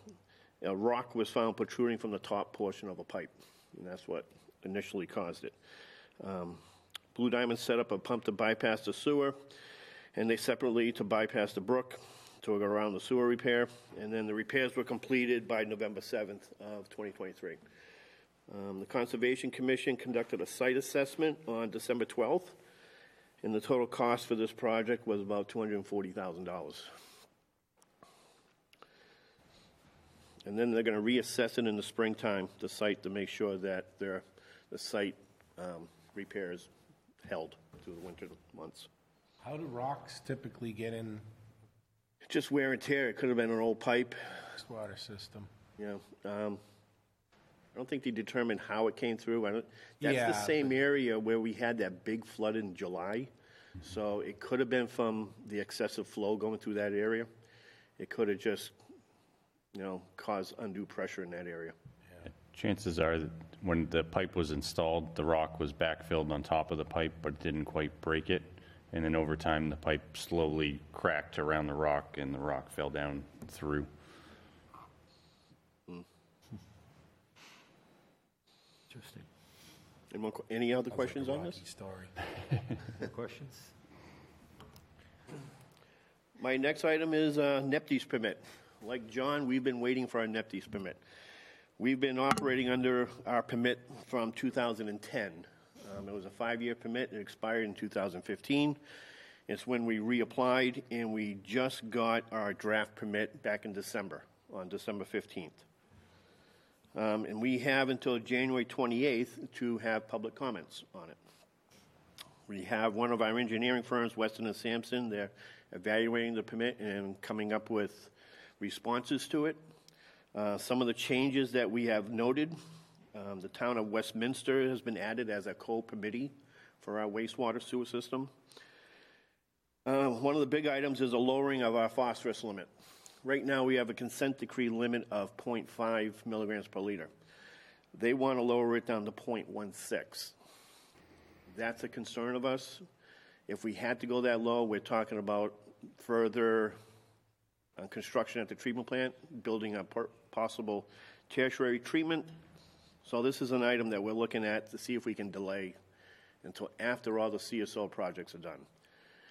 a rock was found protruding from the top portion of a pipe, and that's what initially caused it. Um, Blue Diamond set up a pump to bypass the sewer, and they separately to bypass the brook, to go around the sewer repair, and then the repairs were completed by November seventh of twenty twenty-three. Um, the Conservation Commission conducted a site assessment on December twelfth, and the total cost for this project was about two hundred forty thousand dollars. And then they're going to reassess it in the springtime, the site, to make sure that their, the site um, repair is held through the winter months. How do rocks typically get in? Just wear and tear. It could have been an old pipe. Water system. Yeah. Um, I don't think they determined how it came through. I don't, that's yeah, the same area where we had that big flood in July. So it could have been from the excessive flow going through that area. It could have just, you know, caused undue pressure in that area. Yeah. Chances are that when the pipe was installed, the rock was backfilled on top of the pipe, but didn't quite break it. And then over time, the pipe slowly cracked around the rock, and the rock fell down through. Mm. Interesting. Anyone, any other questions like on this story? Questions? My next item is a N P D E S permit. Like John, we've been waiting for our N P D E S permit. We've been operating under our permit from two thousand ten. Um, it was a five-year permit. It expired in two thousand fifteen. It's when we reapplied, and we just got our draft permit back in December, on December fifteenth. Um, and we have until January twenty-eighth to have public comments on it. We have one of our engineering firms, Weston and Sampson. They're evaluating the permit and coming up with responses to it. Uh, some of the changes that we have noted. Um, the town of Westminster has been added as a co-permittee for our wastewater sewer system. Uh, one of the big items is a lowering of our phosphorus limit. Right now we have a consent decree limit of zero point five milligrams per liter. They want to lower it down to zero point one six. That's a concern of us. If we had to go that low, we're talking about further uh, construction at the treatment plant, building a per- possible tertiary treatment. So this is an item that we're looking at to see if we can delay until after all the C S O projects are done.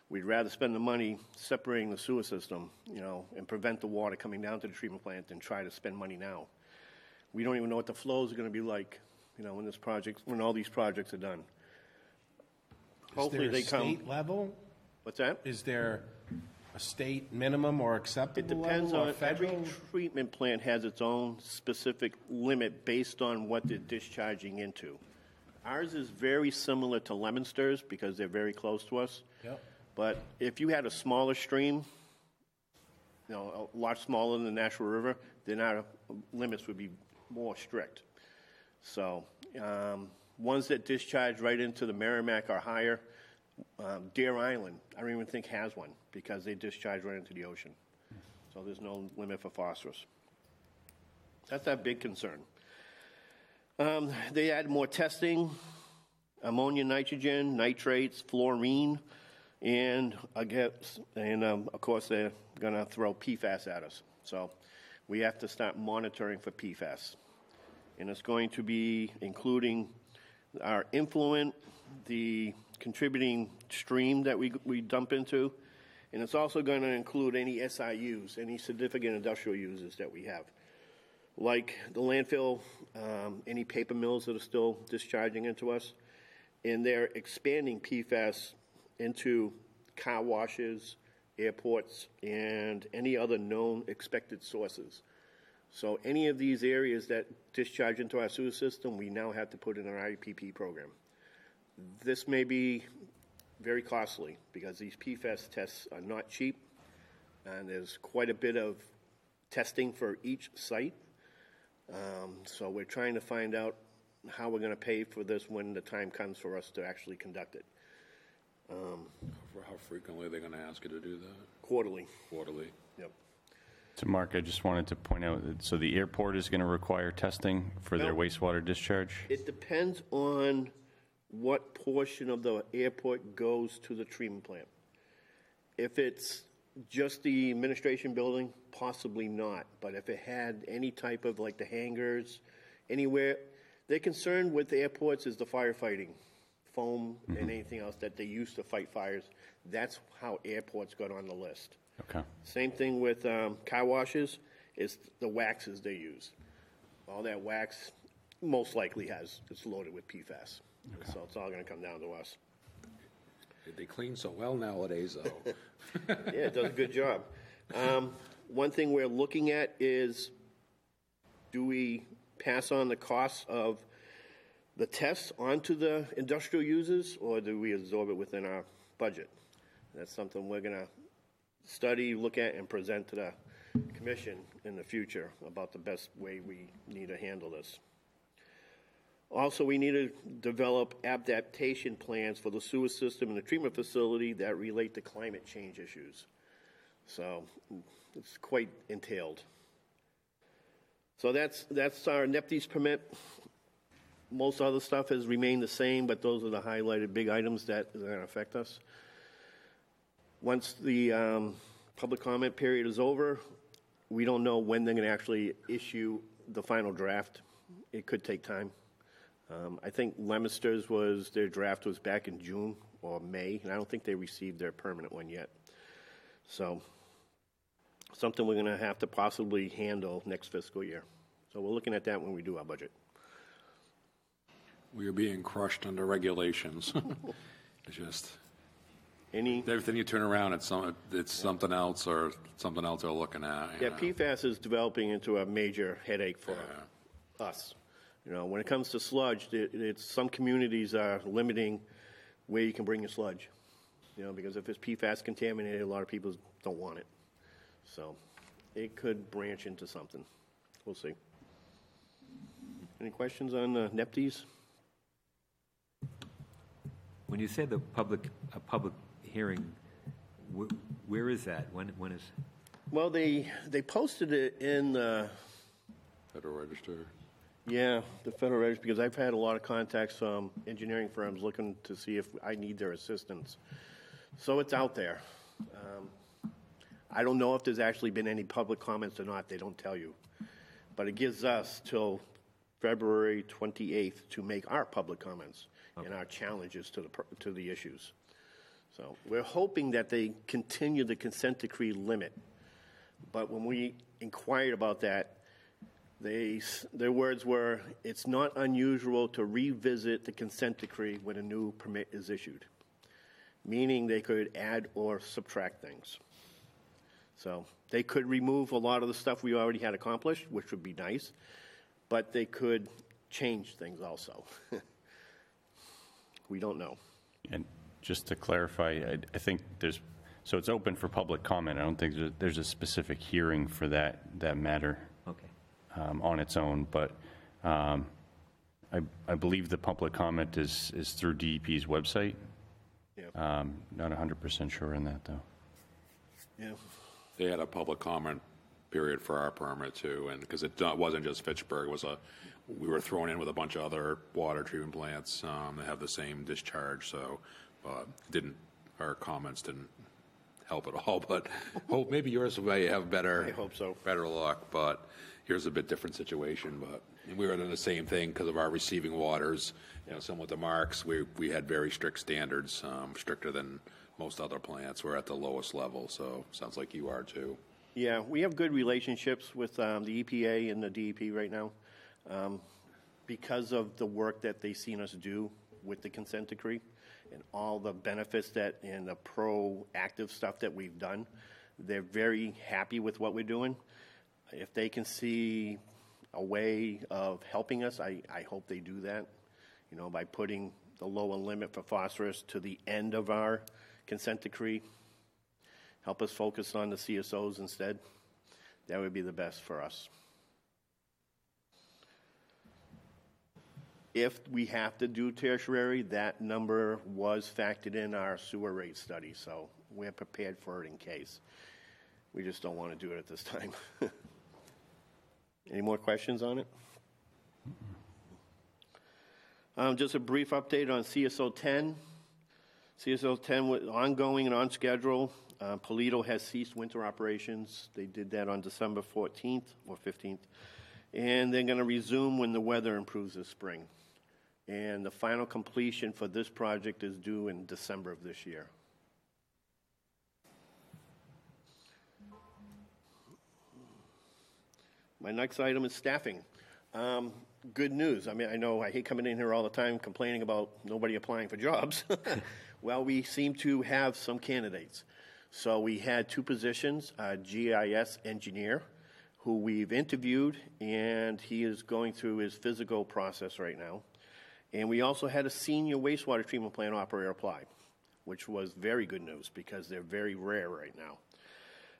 We'd rather spend the money separating the sewer system, you know, and prevent the water coming down to the treatment plant than try to spend money now. We don't even know what the flows are going to be like, you know, when this project, when all these projects are done. Is Hopefully there a they state come. State level? What's that? Is there a state minimum or acceptable level? It depends on every treatment plant has its own specific limit based on what they're discharging into. Ours is very similar to Leominster's because they're very close to us. Yep. But if you had a smaller stream, you know, a lot smaller than the Nashua River, then our limits would be more strict. So um, ones that discharge right into the Merrimack are higher. Um, Deer Island, I don't even think has one because they discharge right into the ocean. So there's no limit for phosphorus. That's our big concern. Um, they add more testing, ammonia, nitrogen, nitrates, fluorine, and I guess, and um, of course they're going to throw P FAS at us. So we have to start monitoring for P FAS, and it's going to be including our influent, the contributing stream that we we dump into, and it's also going to include any S I Us, any significant industrial users that we have, like the landfill, um, any paper mills that are still discharging into us, and they're expanding P FAS into car washes, airports, and any other known expected sources. So any of these areas that discharge into our sewer system, we now have to put in our I P P program. This may be very costly because these P FAS tests are not cheap, and there's quite a bit of testing for each site. Um, so we're trying to find out how we're going to pay for this when the time comes for us to actually conduct it. Um, how frequently are they going to ask you to do that? Quarterly. Quarterly. Yep. So, Mark, I just wanted to point out that so the airport is going to require testing for no. their wastewater discharge? It depends on what portion of the airport goes to the treatment plant. If it's just the administration building, possibly not. But if it had any type of, like, the hangars, anywhere, their concern with the airports is the firefighting, foam, mm-hmm. and anything else that they use to fight fires. That's how airports got on the list. Okay. Same thing with um, car washes. It's the waxes they use. All that wax most likely has it's loaded with P FAS. Okay. So it's all going to come down to us. They clean so well nowadays, though. Yeah, it does a good job. Um, one thing we're looking at is, do we pass on the costs of the tests onto the industrial users, or do we absorb it within our budget? That's something we're going to study, look at, and present to the commission in the future about the best way we need to handle this. Also, we need to develop adaptation plans for the sewer system and the treatment facility that relate to climate change issues. So it's quite entailed. So that's that's our N P D E S permit. Most other stuff has remained the same, but those are the highlighted big items that are going to affect us. Once the um, public comment period is over, we don't know when they're going to actually issue the final draft. It could take time. Um, I think Leominster's was, their draft was back in June or May, and I don't think they received their permanent one yet. So something we're going to have to possibly handle next fiscal year. So we're looking at that when we do our budget. We are being crushed under regulations. It's just... Any everything you turn around, it's some, it's yeah. something else or something else they're looking at. Yeah, know. P FAS is developing into a major headache for yeah. us. You know, when it comes to sludge, it, it's some communities are limiting where you can bring your sludge. You know, because if it's P FAS contaminated, a lot of people don't want it. So, it could branch into something. We'll see. Any questions on uh, N P D E S? When you say the public, a public. hearing, wh- where is that? When? When is? Well, they they posted it in the Federal Register. Yeah, the Federal Register, because I've had a lot of contacts from engineering firms looking to see if I need their assistance. So it's out there. Um, I don't know if there's actually been any public comments or not. They don't tell you, but it gives us till February twenty-eighth to make our public comments okay. and our challenges to the to the issues. So we're hoping that they continue the consent decree limit. But when we inquired about that, they, their words were, it's not unusual to revisit the consent decree when a new permit is issued, meaning they could add or subtract things. So they could remove a lot of the stuff we already had accomplished, which would be nice, but they could change things also. We don't know. And just to clarify, I, I think there's, so it's open for public comment. I don't think there's a, there's a specific hearing for that that matter okay. um, on its own, but um, I, I believe the public comment is, is through D E P's website. Yep. Um, not one hundred percent sure on that, though. Yeah. They had a public comment period for our permit too, and because it wasn't just Fitchburg, it was a we were thrown in with a bunch of other water treatment plants um, that have the same discharge. So, uh, didn't our comments didn't help at all? But hope maybe yours may have better. I hope so. Better luck, but here's a bit different situation. But we were doing the same thing because of our receiving waters. You know, similar to Mark's, we we had very strict standards, um, stricter than most other plants. We're at the lowest level, so sounds like you are too. Yeah, we have good relationships with um, the E P A and the D E P right now um, because of the work that they've seen us do with the consent decree and all the benefits that and the proactive stuff that we've done. They're very happy with what we're doing. If they can see a way of helping us, I, I hope they do that, you know, by putting the lower limit for phosphorus to the end of our consent decree. Help us focus on the C S Os instead. That would be the best for us. If we have to do tertiary, that number was factored in our sewer rate study, so we're prepared for it in case. We just don't want to do it at this time. Any more questions on it? Um, just a brief update on C S O ten. C S O ten was ongoing and on schedule. Uh, Polito has ceased winter operations. They did that on December fourteenth or fifteenth. And they're going to resume when the weather improves this spring. And the final completion for this project is due in December of this year. My next item is staffing. Um, good news. I mean, I know I hate coming in here all the time complaining about nobody applying for jobs. Well, we seem to have some candidates. So we had two positions, a G I S engineer, who we've interviewed, and he is going through his physical process right now. And we also had a senior wastewater treatment plant operator apply, which was very good news because they're very rare right now.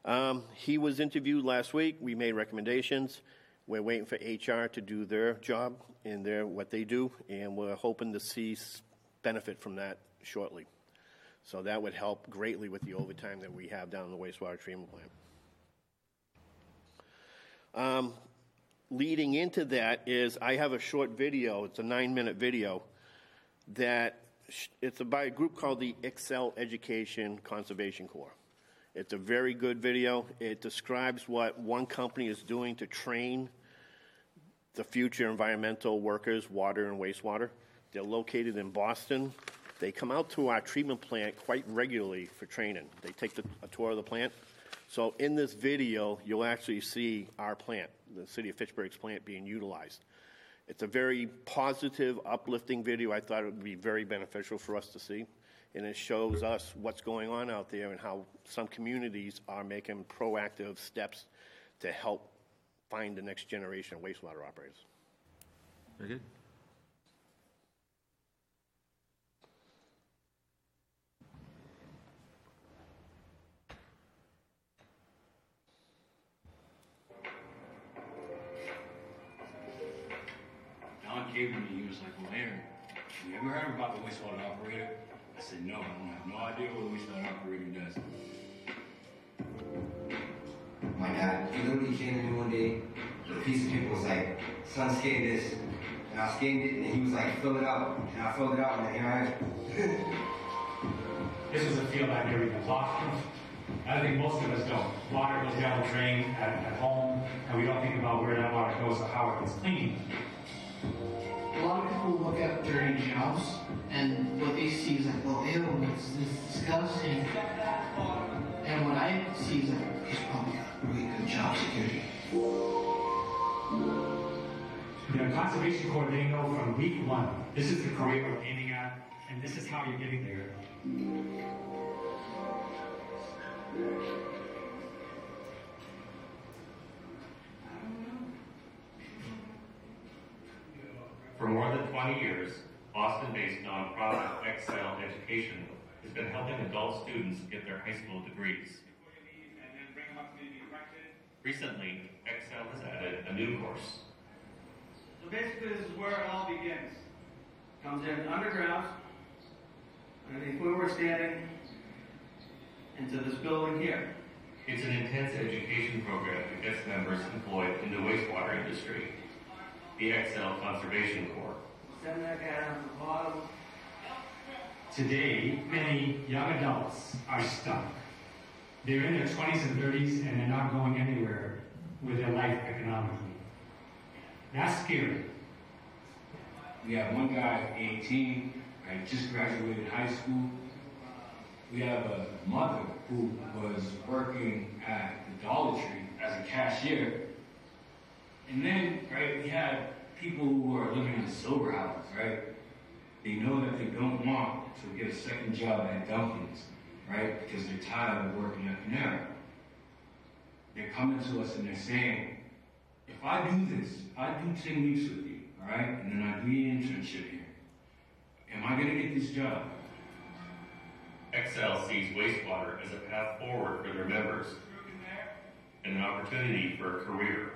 Um, he was interviewed last week. We made recommendations. We're waiting for H R to do their job and their what they do, and we're hoping to see benefit from that shortly. So that would help greatly with the overtime that we have down in the wastewater treatment plant. Um, leading into that is I have a short video. It's a nine-minute video that sh- it's by a group called the Excel Education Conservation Corps. It's a very good video. It describes what one company is doing to train the future environmental workers, water and wastewater. They're located in Boston. They come out to our treatment plant quite regularly for training. They take the, a tour of the plant. So in this video, you'll actually see our plant, the city of Fitchburg's plant, being utilized. It's a very positive, uplifting video. I thought it would be very beneficial for us to see. And it shows us what's going on out there and how some communities are making proactive steps to help find the next generation of wastewater operators. Very good. Gave them to you, was like, well, Aaron, you ever heard about the wastewater operator? I said, no, I don't have no idea what a wastewater operator does. My dad, he literally came to me one day with a piece of paper, was like, son, scan this. And I scanned it, and he was like, fill it out. And I filled it out, and here I am. This was a field I never even thought of. I think most of us don't. Water goes down the drain at, at home, and we don't think about where that water goes or how it gets cleaned. A lot of people look at dirty jobs, and what they see is like, well, ew, it's, it's disgusting. And what I see is like, there's probably a really good job security. The Conservation Corps, they know from week one, this is the career we're aiming at, and this is how you're getting there. For more than twenty years, Boston-based nonprofit Excel Education has been helping adult students get their high school degrees. Recently, Excel has added a new course. So basically, this is where it all begins. Comes in underground, underneath where we're standing, into this building here. It's an intense education program that gets members employed in the wastewater industry, the Excel Conservation Corps. Today, many young adults are stuck. They're in their twenties and thirties and they're not going anywhere with their life economically. That's scary. We have one guy, eighteen, I just graduated high school. We have a mother who was working at the Dollar Tree as a cashier. And then, right, we had people who are living in sober houses, right? They know that they don't want to get a second job at Dunkin's, right? Because they're tired of working at Panera. They're coming to us and they're saying, if I do this, if I do ten weeks with you, all right, and then I do your internship here, am I going to get this job? Excel sees wastewater as a path forward for their members and an opportunity for a career.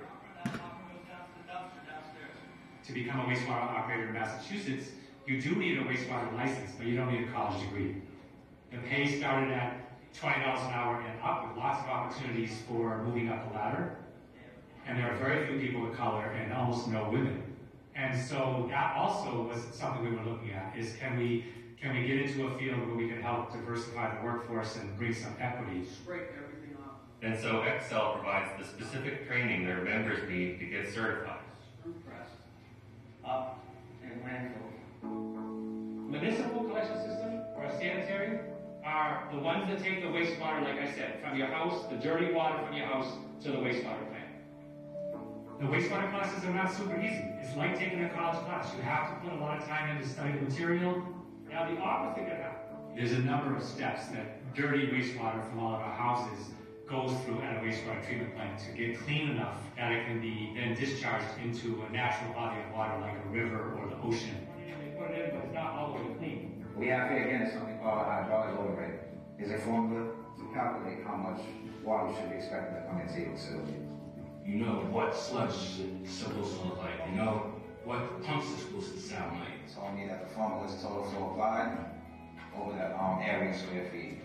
To become a wastewater operator in Massachusetts, you do need a wastewater license, but you don't need a college degree. The pay started at twenty dollars an hour and up, with lots of opportunities for moving up the ladder. And there are very few people of color and almost no women. And so that also was something we were looking at, is can we can we get into a field where we can help diversify the workforce and bring some equity? Break everything up. And so Excel provides the specific training their members need to get certified. Screw press, up, and landfill. Municipal collection system, or sanitary, are the ones that take the wastewater, like I said, from your house, the dirty water from your house, to the wastewater plant. The wastewater classes are not super easy. It's like taking a college class. You have to put a lot of time into studying the material. Now the ARPA thing about, there's a number of steps that dirty wastewater from all of our houses goes through at a wastewater treatment plant to get clean enough that it can be then discharged into a natural body of water like a river or the ocean. They put it in, but it's not all the way clean. We have here again something called hydraulic load rate. It's a formula to calculate how much water you should be expecting to come into your facility. You know what sludge is supposed to look like. You know what pumps are supposed to sound like. So I mean that the formula is total flow applied over that um, area square feet.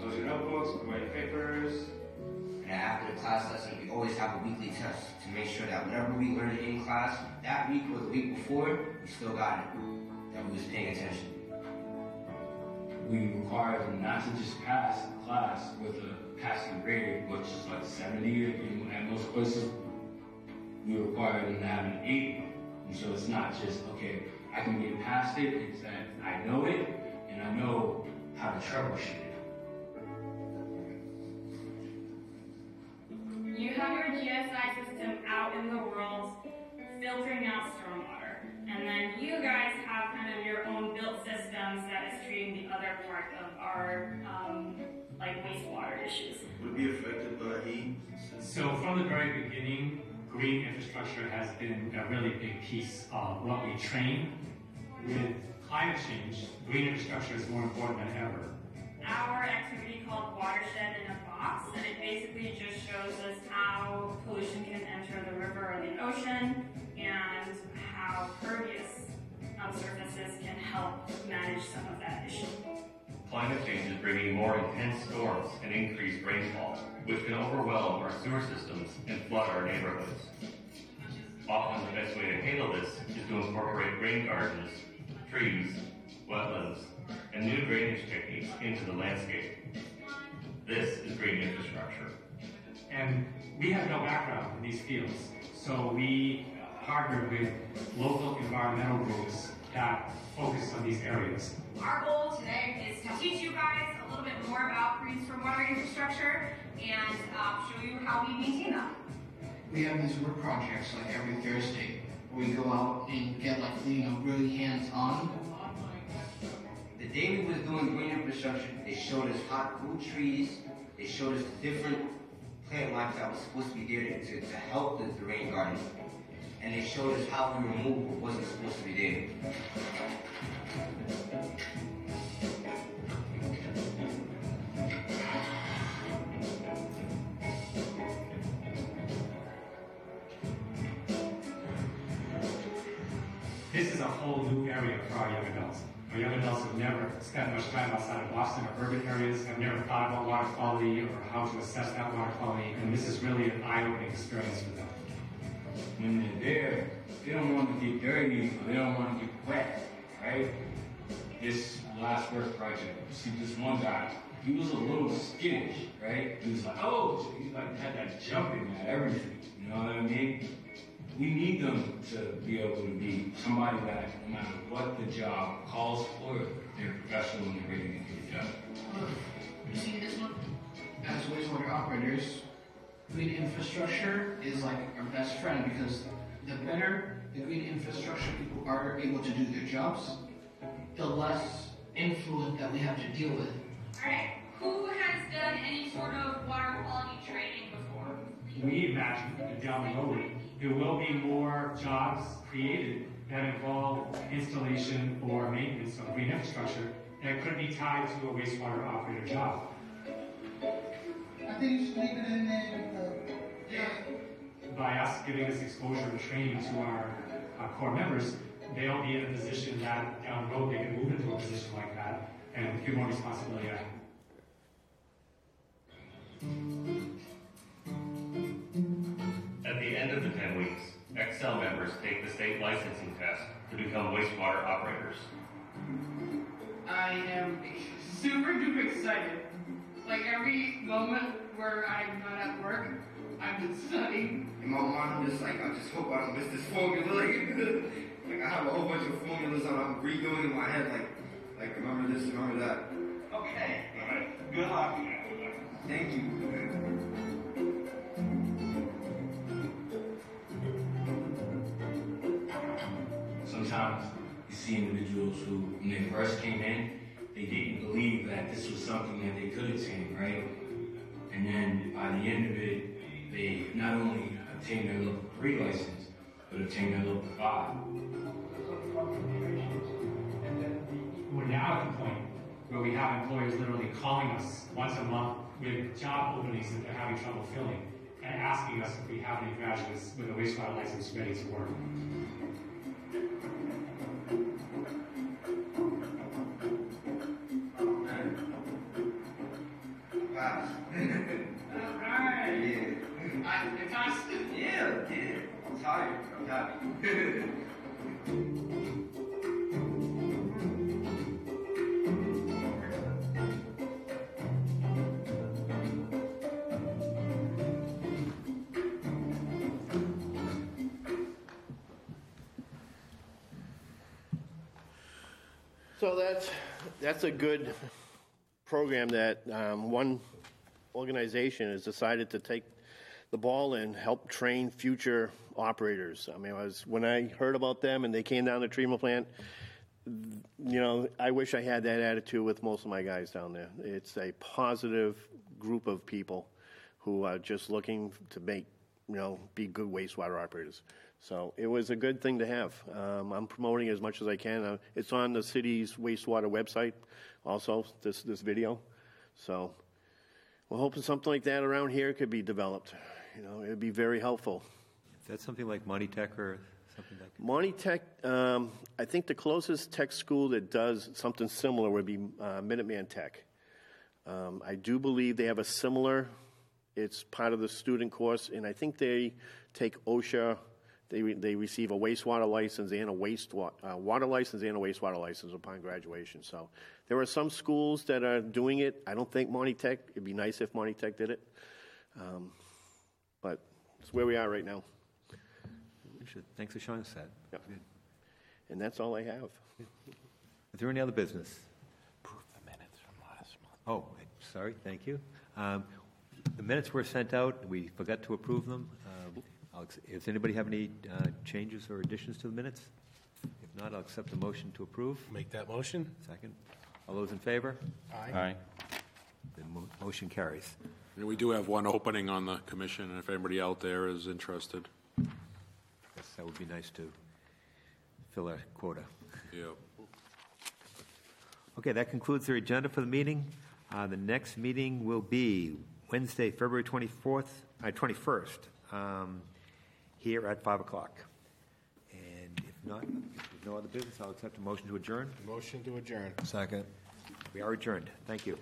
Those are your notebooks, write papers. And after the class lesson, we always have a weekly test to make sure that whatever we learned in class that week or the week before, we still got it, that we was paying attention. We require them not to just pass class with a passing grade, which is like seventy in, at most places. We require them to have an eighty. And so it's not just, okay, I can get past it, it's that I know it, and I know how to troubleshoot it. You have your G S I system out in the world, filtering out stormwater. And then you guys have kind of your own built systems that is treating the other part of our um, like wastewater issues. Would be affected by heat? So from the very beginning, green infrastructure has been a really big piece of what we train. With climate change, green infrastructure is more important than ever. Our activity called Watershed in a Box, and it basically just shows us how pollution can enter the river or the ocean, and how pervious surfaces can help manage some of that issue. Climate change is bringing more intense storms and increased rainfall, which can overwhelm our sewer systems and flood our neighborhoods. Often the best way to handle this is to incorporate rain gardens, trees, wetlands, and new drainage techniques into the landscape. This is green infrastructure. And we have no background in these fields, so we partnered with local environmental groups that focus on these areas. Our goal today is to teach you guys a little bit more about green stormwater infrastructure and uh, show you how we maintain them. We have these work projects like every Thursday where we go out and get like, you know, really hands-on. The day we was doing green infrastructure, they showed us hot blue trees, they showed us the different plant life that was supposed to be there to, to help the, the rain garden. And they showed us how we removed what wasn't supposed to be there. This is a whole new area for our young adults. I mean, adults have never spent much time outside of Boston or urban areas, have never thought about water quality or how to assess that water quality, and this is really an eye-opening experience for them. When they're there, they don't want to get dirty, they don't want to get wet, right? This last work project, see this one guy, he was a little skittish, right? He was like, oh, he's like, had that jumping at everything, you know what I mean? We need them to be able to be somebody that, no matter what the job calls for, they're professional and they're ready to get it done. Look, you see this one? As wastewater operators, green infrastructure is like our best friend, because the better the green infrastructure people are able to do their jobs, the less influence that we have to deal with. All right, who has done any sort of water quality training before? We imagine that down the road, there will be more jobs created that involve installation or maintenance of green infrastructure that could be tied to a wastewater operator job. I think you should leave it in there. Yeah. By us giving this exposure and training to our, our core members, they'll be in a position that down the road they can move into a position like that and give more responsibility. At the end of the ten weeks, Excel members take the state licensing test to become wastewater operators. I am super duper excited. Like every moment where I'm not at work, I've been studying. In my mind, I'm just like, I just hope I don't miss this formula. Like, I have a whole bunch of formulas that I'm redoing in my head, like, like remember this, remember that. Okay. All right. Good luck. Thank you. Sometimes you see individuals who, when they first came in, they didn't believe that this was something that they could attain, right? And then by the end of it, they not only obtain their level three license, but obtain their level five. We're now at the point where we have employers literally calling us once a month with job openings that they're having trouble filling and asking us if we have any graduates with a wastewater license ready to work. So that's that's a good program that um, one organization has decided to take the ball and help train future operators. I mean, I was, when I heard about them and they came down to the treatment plant, you know, I wish I had that attitude with most of my guys down there. It's a positive group of people who are just looking to make, you know, be good wastewater operators. So it was a good thing to have. Um, I'm promoting it as much as I can. Uh, it's on the city's wastewater website also, this, this video. So we're hoping something like that around here could be developed. You know, it would be very helpful. Is that something like Monty Tech or something like that? Monty Tech, um, I think the closest tech school that does something similar would be uh, Minuteman Tech. Um, I do believe they have a similar, it's part of the student course, and I think they take OSHA, they re, they receive a wastewater license and a wastewater uh, water license and a wastewater license upon graduation. So there are some schools that are doing it. I don't think Monty Tech, it'd be nice if Monty Tech did it. Um, But it's where we are right now. We should. Thanks for showing us that. Yep. Good. And that's all I have. Is there any other business? Proof the minutes from last month. Oh, sorry. Thank you. Um, the minutes were sent out. We forgot to approve them. Um, I'll, does anybody have any uh, changes or additions to the minutes? If not, I'll accept the motion to approve. Make that motion. Second. All those in favor? Aye. Aye. The mo- motion carries. And we do have one opening on the commission, and if anybody out there is interested. Yes, that would be nice to fill our quota. Yeah. Okay, that concludes our agenda for the meeting. Uh, the next meeting will be Wednesday, February twenty-fourth, uh, twenty-first, um, here at five o'clock. And if None. There's no other business. I'll accept a motion to adjourn. Motion to adjourn. Second. We are adjourned. Thank you.